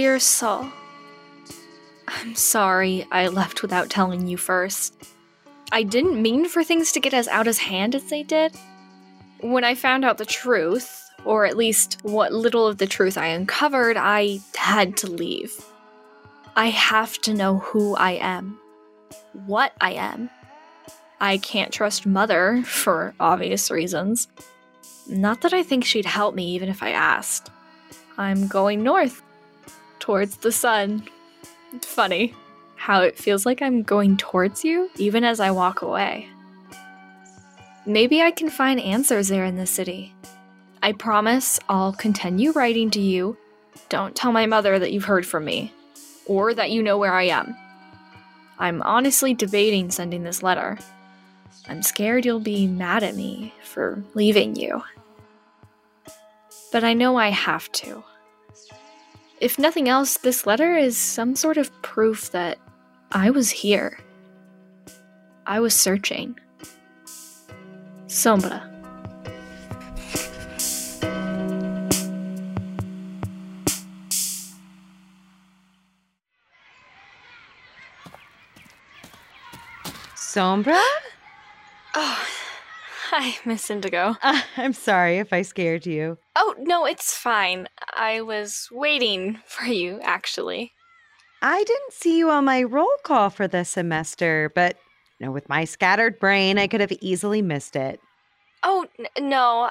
Dear Saul, I'm sorry I left without telling you first. I didn't mean for things to get as out of hand as they did. When I found out the truth, or at least what little of the truth I uncovered, I had to leave. I have to know who I am, what I am. I can't trust Mother, for obvious reasons. Not that I think she'd help me even if I asked. I'm going north, towards the sun. Funny how it feels like I'm going towards you even as I walk away. Maybe I can find answers there in the city. I promise I'll continue writing to you. Don't tell my mother that you've heard from me, or that you know where I am. I'm honestly debating sending this letter. I'm scared you'll be mad at me for leaving you. But I know I have to. If nothing else, this letter is some sort of proof that I was here. I was searching. Sombra. Sombra? Oh, hi, Miss Indigo. I'm sorry if I scared you. Oh, no, it's fine. I was waiting for you, actually. I didn't see you on my roll call for this semester, but you know, with my scattered brain, I could have easily missed it. Oh, no,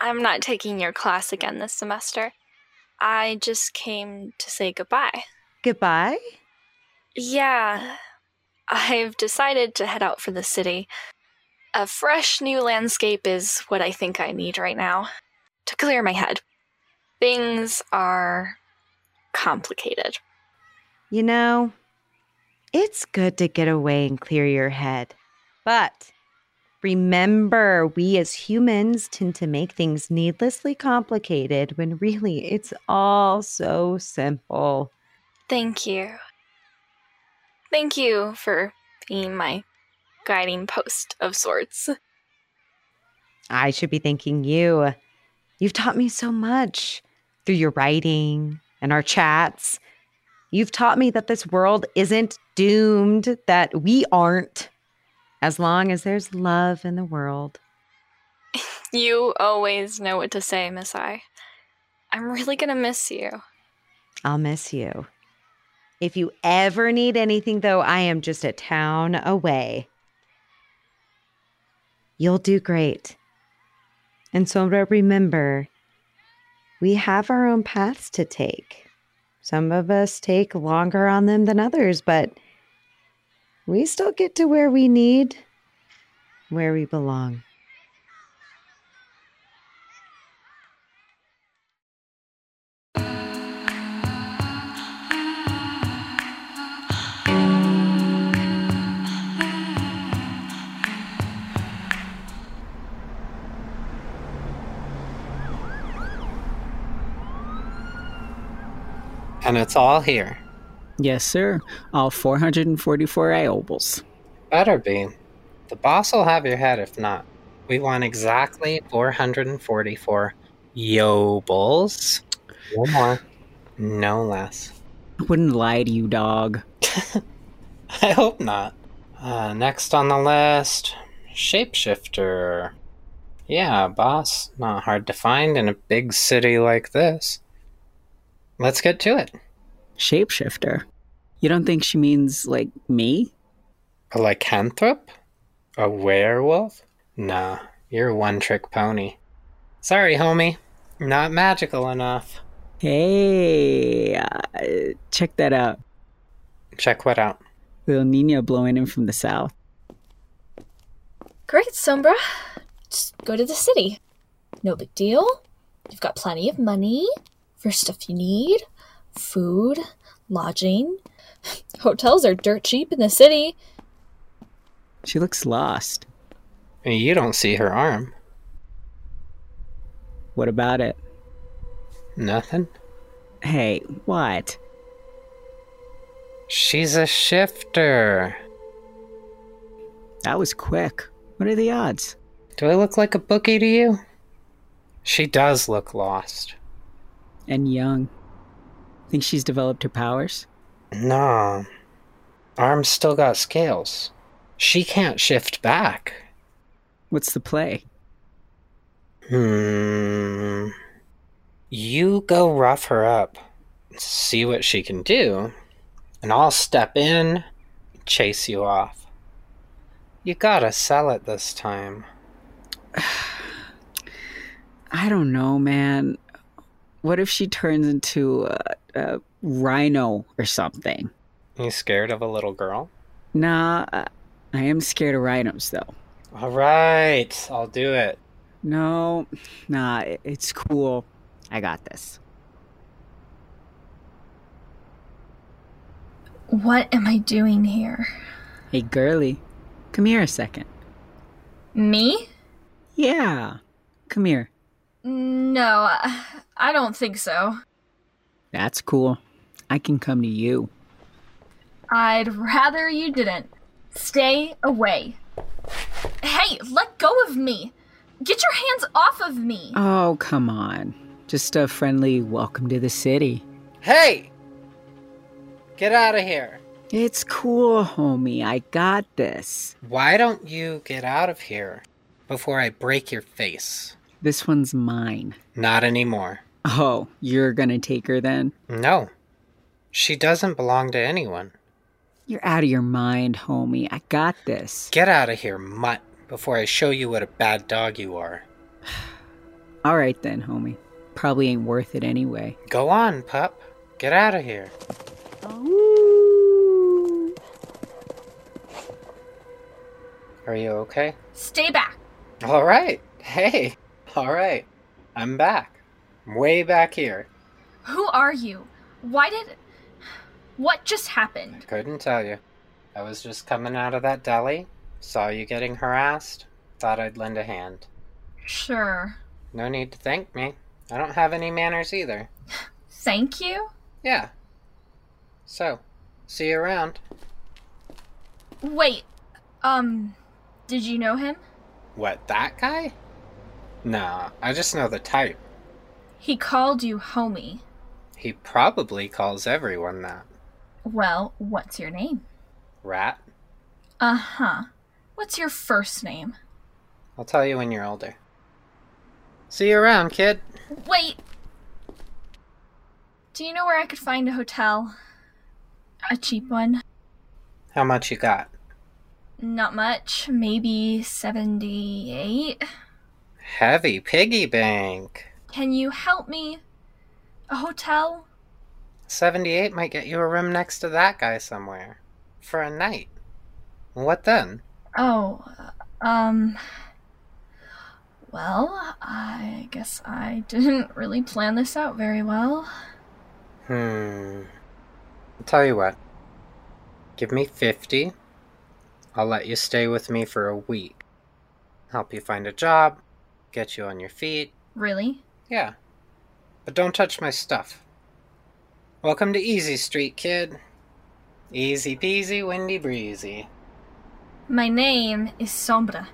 I'm not taking your class again this semester. I just came to say goodbye. Goodbye? Yeah. I've decided to head out for the city. A fresh new landscape is what I think I need right now to clear my head. Things are complicated. You know, it's good to get away and clear your head. But remember, we as humans tend to make things needlessly complicated when really it's all so simple. Thank you. Thank you for being my guiding post of sorts. I should be thanking you. You've taught me so much through your writing and our chats. You've taught me that this world isn't doomed, that we aren't, as long as there's love in the world. You always know what to say, Miss I. I'm really going to miss you. I'll miss you. If you ever need anything, though, I am just a town away. You'll do great. And Sombra, remember, we have our own paths to take. Some of us take longer on them than others, but we still get to where we need, where we belong. And it's all here. Yes, sir. All 444 owls. Better be. The boss will have your head if not. We want exactly 444 yobbles. No more. No less. I wouldn't lie to you, dog. I hope not. Next on the list, shapeshifter. Yeah, boss. Not hard to find in a big city like this. Let's get to it. Shapeshifter? You don't think she means, like, me? A lycanthrope? A werewolf? Nah, you're a one-trick pony. Sorry, homie. Not magical enough. Hey, check that out. Check what out? Little Nina blowing in from the south. Great, Sombra. Just go to the city. No big deal. You've got plenty of money. For stuff you need, food, lodging. Hotels are dirt cheap in the city. She looks lost. You don't see her arm. What about it? Nothing. Hey, what? She's a shifter. That was quick. What are the odds? Do I look like a bookie to you? She does look lost. And young. Think she's developed her powers? Nah. Arm's still got scales. She can't shift back. What's the play? You go rough her up. See what she can do. And I'll step in, chase you off. You gotta sell it this time. I don't know, man. What if she turns into a rhino or something? You scared of a little girl? Nah, I am scared of rhinos, though. All right, I'll do it. No, nah, it's cool. I got this. What am I doing here? Hey, girly, come here a second. Me? Yeah, come here. No, I don't think so. That's cool. I can come to you. I'd rather you didn't. Stay away. Hey, let go of me. Get your hands off of me. Oh, come on. Just a friendly welcome to the city. Hey! Get out of here. It's cool, homie. I got this. Why don't you get out of here before I break your face? This one's mine. Not anymore. Oh, you're gonna take her then? No. She doesn't belong to anyone. You're out of your mind, homie. I got this. Get out of here, mutt, before I show you what a bad dog you are. All right then, homie. Probably ain't worth it anyway. Go on, pup. Get out of here. Ooh. Are you okay? Stay back. All right. Hey. All right. I'm back. Way back here. Who are you? What just happened? I couldn't tell you. I was just coming out of that deli, saw you getting harassed, thought I'd lend a hand. Sure. No need to thank me. I don't have any manners either. Thank you? Yeah. So, see you around. Wait, did you know him? What, that guy? Nah, I just know the type. He called you homie. He probably calls everyone that. Well, what's your name? Rat. Uh-huh. What's your first name? I'll tell you when you're older. See you around, kid. Wait! Do you know where I could find a hotel? A cheap one. How much you got? Not much. Maybe 78. Heavy piggy bank. Can you help me? A hotel? 78 might get you a room next to that guy somewhere. For a night. What then? Oh, well, I guess I didn't really plan this out very well. I'll tell you what. Give me 50. I'll let you stay with me for a week. Help you find a job. Get you on your feet. Really? Yeah. But don't touch my stuff. Welcome to Easy Street, kid. Easy peasy, windy breezy. My name is Sombra.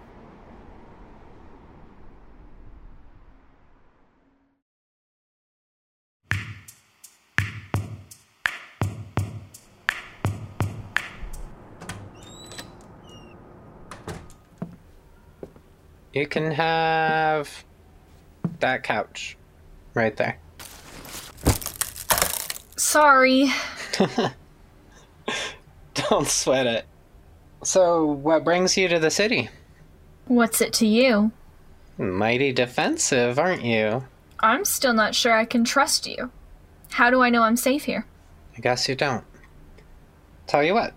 You can have that couch right there. Sorry. Don't sweat it. So, what brings you to the city? What's it to you? Mighty defensive, aren't you? I'm still not sure I can trust you. How do I know I'm safe here? I guess you don't. Tell you what.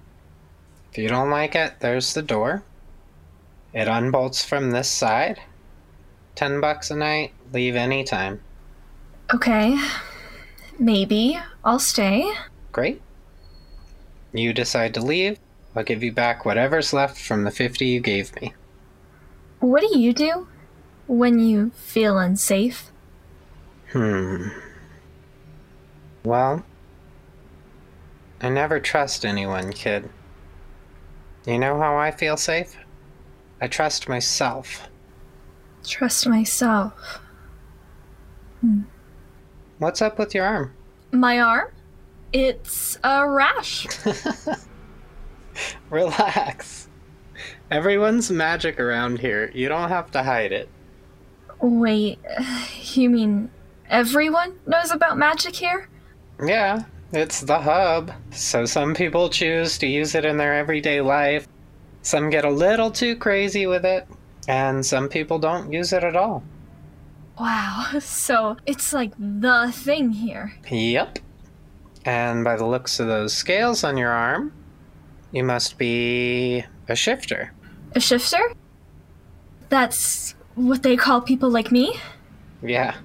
If you don't like it, there's the door. It unbolts from this side. $10 a night, leave any time. Okay. Maybe I'll stay. Great. You decide to leave, I'll give you back whatever's left from the 50 you gave me. What do you do when you feel unsafe? Well, I never trust anyone, kid. You know how I feel safe? I trust myself. Trust myself. What's up with your arm? My arm? It's a rash. Relax. Everyone's magic around here. You don't have to hide it. Wait, you mean everyone knows about magic here? Yeah, it's the Hub. So some people choose to use it in their everyday life. Some get a little too crazy with it, and some people don't use it at all. Wow, so it's like the thing here. Yep. And by the looks of those scales on your arm, you must be a shifter. A shifter? That's what they call people like me? Yeah.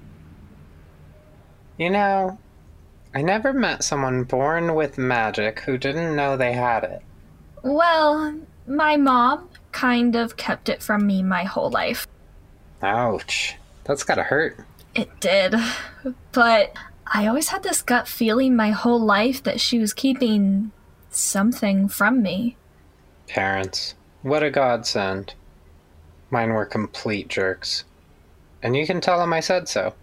You know, I never met someone born with magic who didn't know they had it. Well, my mom kind of kept it from me my whole life. Ouch. That's gotta hurt. It did. But I always had this gut feeling my whole life that she was keeping something from me. Parents. What a godsend. Mine were complete jerks. And you can tell them I said so.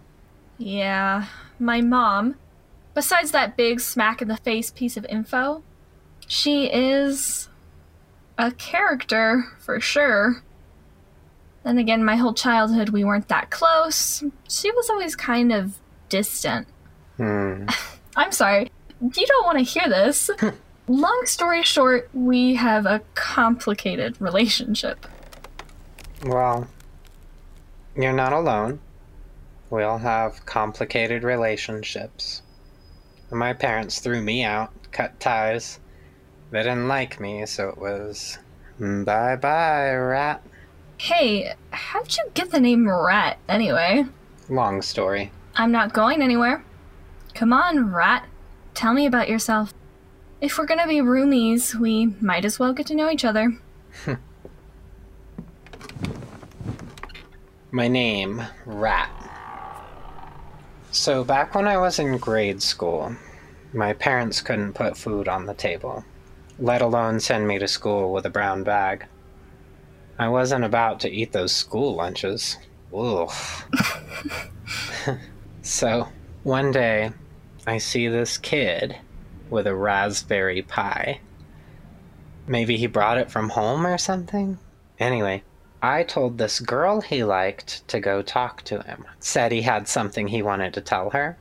Yeah, my mom. Besides that big smack-in-the-face piece of info, she is a character for sure. Then again, my whole childhood, we weren't that close. She was always kind of distant. I'm sorry. You don't want to hear this. Long story short, we have a complicated relationship. Well, you're not alone. We all have complicated relationships. My parents threw me out, cut ties. They didn't like me, so it was bye-bye, Rat. Hey, how'd you get the name Rat, anyway? Long story. I'm not going anywhere. Come on, Rat. Tell me about yourself. If we're gonna be roomies, we might as well get to know each other. My name, Rat. So back when I was in grade school, my parents couldn't put food on the table, let alone send me to school with a brown bag. I wasn't about to eat those school lunches. Ugh. So, one day, I see this kid with a Raspberry Pi. Maybe he brought it from home or something? Anyway, I told this girl he liked to go talk to him. Said he had something he wanted to tell her.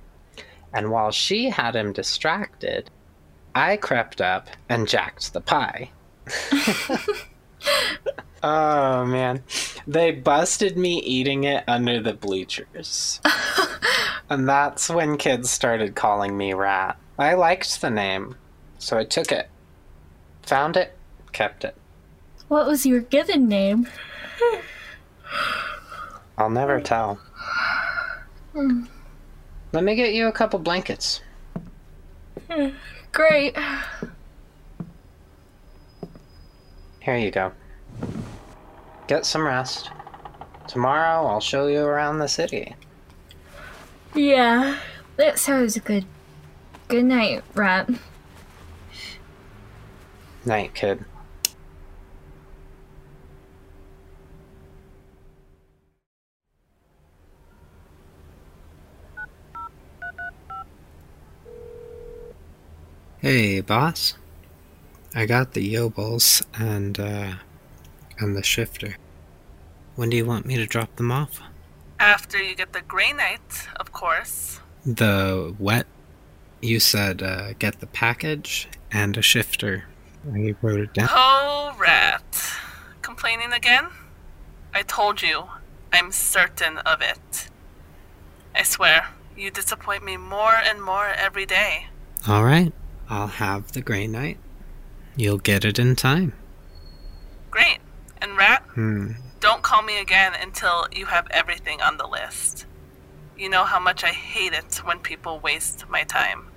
And while she had him distracted, I crept up and jacked the pie. Oh, man. They busted me eating it under the bleachers. And that's when kids started calling me Rat. I liked the name, so I took it. Found it, kept it. What was your given name? I'll never tell. Let me get you a couple blankets. Great. Here you go. Get some rest. Tomorrow I'll show you around the city. Yeah, that sounds good. Good night, Rat. Night, kid. Hey, boss. I got the yobels and the shifter. When do you want me to drop them off? After you get the Grey Knight, of course. The what? You said get the package and a shifter. I wrote it down. Oh, Rat. Complaining again? I told you. I'm certain of it. I swear, you disappoint me more and more every day. All right. I'll have the Grey Knight. You'll get it in time. Great. And Rat, don't call me again until you have everything on the list. You know how much I hate it when people waste my time.